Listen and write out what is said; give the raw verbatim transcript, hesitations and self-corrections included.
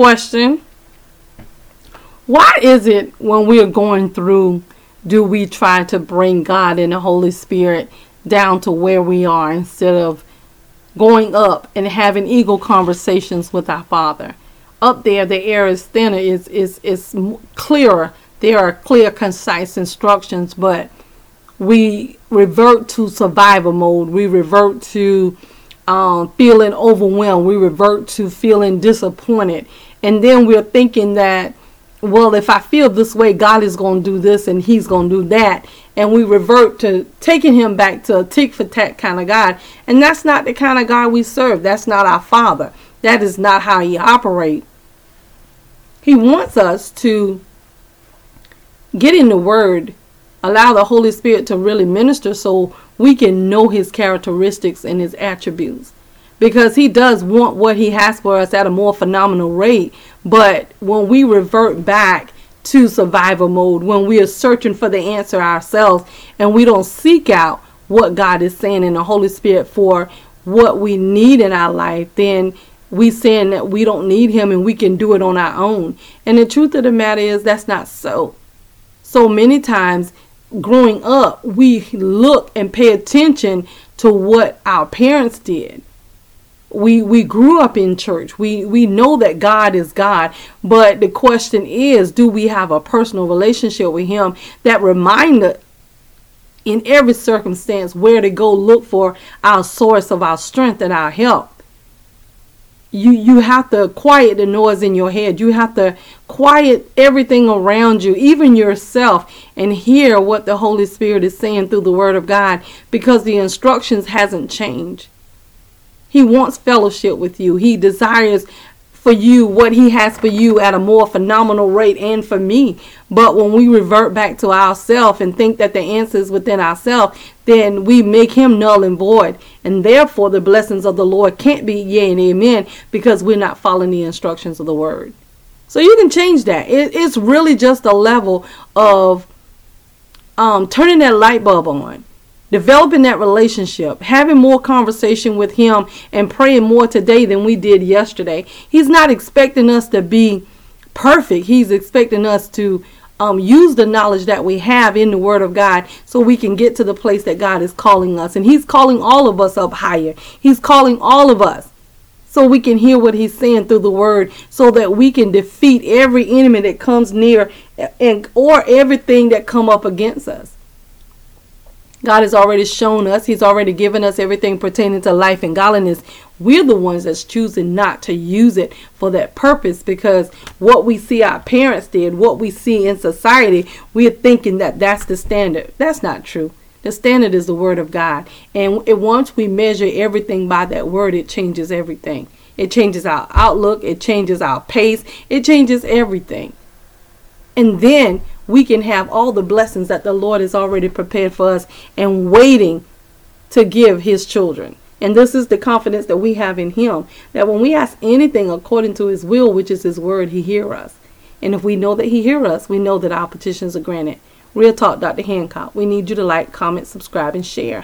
question. Why is it when we are going through, do we try to bring God and the Holy Spirit down to where we are instead of going up and having eagle conversations with our Father? Up there, the air is thinner, it's, it's, it's clearer. There are clear, concise instructions, but we revert to survival mode. We revert to um, feeling overwhelmed. We revert to feeling disappointed. And then we're thinking that, well, if I feel this way, God is going to do this and he's going to do that. And we revert to taking him back to a tick for tack kind of God. And that's not the kind of God we serve. That's not our Father. That is not how he operates. He wants us to get in the Word, allow the Holy Spirit to really minister so we can know his characteristics and his attributes, because he does want what he has for us at a more phenomenal rate. But when we revert back to survival mode, when we are searching for the answer ourselves and we don't seek out what God is saying in the Holy Spirit for what we need in our life, then we saying that we don't need him and we can do it on our own. And the truth of the matter is that's not so. So many times growing up, we look and pay attention to what our parents did. We we grew up in church. We we know that God is God. But the question is, do we have a personal relationship with him that reminds us in every circumstance where to go look for our source of our strength and our help? You you have to quiet the noise in your head. You have to quiet everything around you, even yourself, and hear what the Holy Spirit is saying through the Word of God, because the instructions hasn't changed. He wants fellowship with you. He desires for you what he has for you at a more phenomenal rate and for me. But when we revert back to ourselves and think that the answer is within ourselves, then we make him null and void. And therefore, the blessings of the Lord can't be yea and amen, because we're not following the instructions of the Word. So you can change that. It, it's really just a level of um, turning that light bulb on, developing that relationship, having more conversation with him, and praying more today than we did yesterday. He's not expecting us to be perfect. He's expecting us to Um, use the knowledge that we have in the Word of God so we can get to the place that God is calling us. And he's calling all of us up higher. He's calling all of us so we can hear what he's saying through the Word, so that we can defeat every enemy that comes near and or everything that come up against us. God has already shown us. He's already given us everything pertaining to life and godliness. We're the ones that's choosing not to use it for that purpose, because what we see our parents did, what we see in society, we're thinking that that's the standard. That's not true. The standard is the Word of God. And it, once we measure everything by that Word, it changes everything. It changes our outlook. It changes our pace. It changes everything. And then we can have all the blessings that the Lord has already prepared for us and waiting to give his children. And this is the confidence that we have in him, that when we ask anything according to his will, which is his Word, he hears us. And if we know that he hears us, we know that our petitions are granted. Real Talk Doctor Hancock. We need you to like, comment, subscribe, and share.